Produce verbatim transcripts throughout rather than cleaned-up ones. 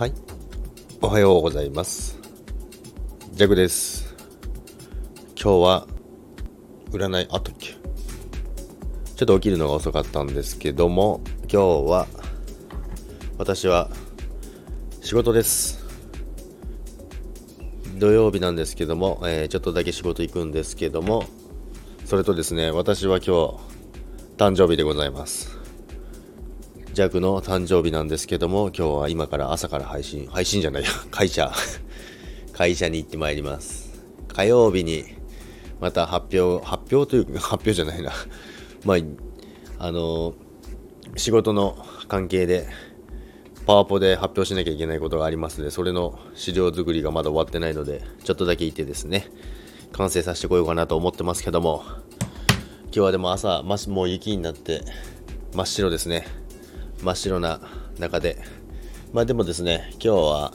はい、おはようございます。ジャグです。今日は占いあときちょっと起きるのが遅かったんですけども、今日は私は仕事です。土曜日なんですけども、えー、ちょっとだけ仕事行くんですけども、それとですね、私は今日誕生日でございます。ジャクの誕生日なんですけども、今日は今から朝から配信配信じゃないや会社会社に行ってまいります。火曜日にまた発表発表というか発表じゃないなまああの仕事の関係でパワポで発表しなきゃいけないことがありますので、それの資料作りがまだ終わってないので、ちょっとだけいてですね、完成させてこようかなと思ってますけども、今日はでも朝、もう雪になって真っ白ですね。真っ白な中で、まあでもですね、今日は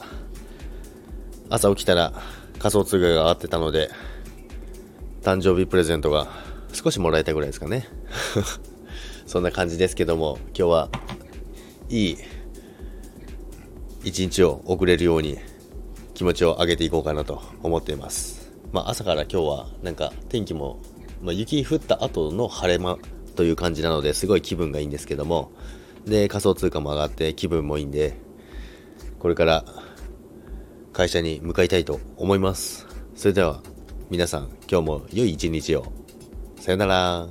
朝起きたら仮想通貨が上がってたので、誕生日プレゼントが少しもらえたぐらいですかねそんな感じですけども、今日はいい一日を送れるように気持ちを上げていこうかなと思っています。まあ朝から今日はなんか天気もまあ、雪降った後の晴れ間という感じなので、すごい気分がいいんですけども、で仮想通貨も上がって気分もいいんで、これから会社に向かいたいと思います。それでは皆さん、今日も良い一日を。さよなら。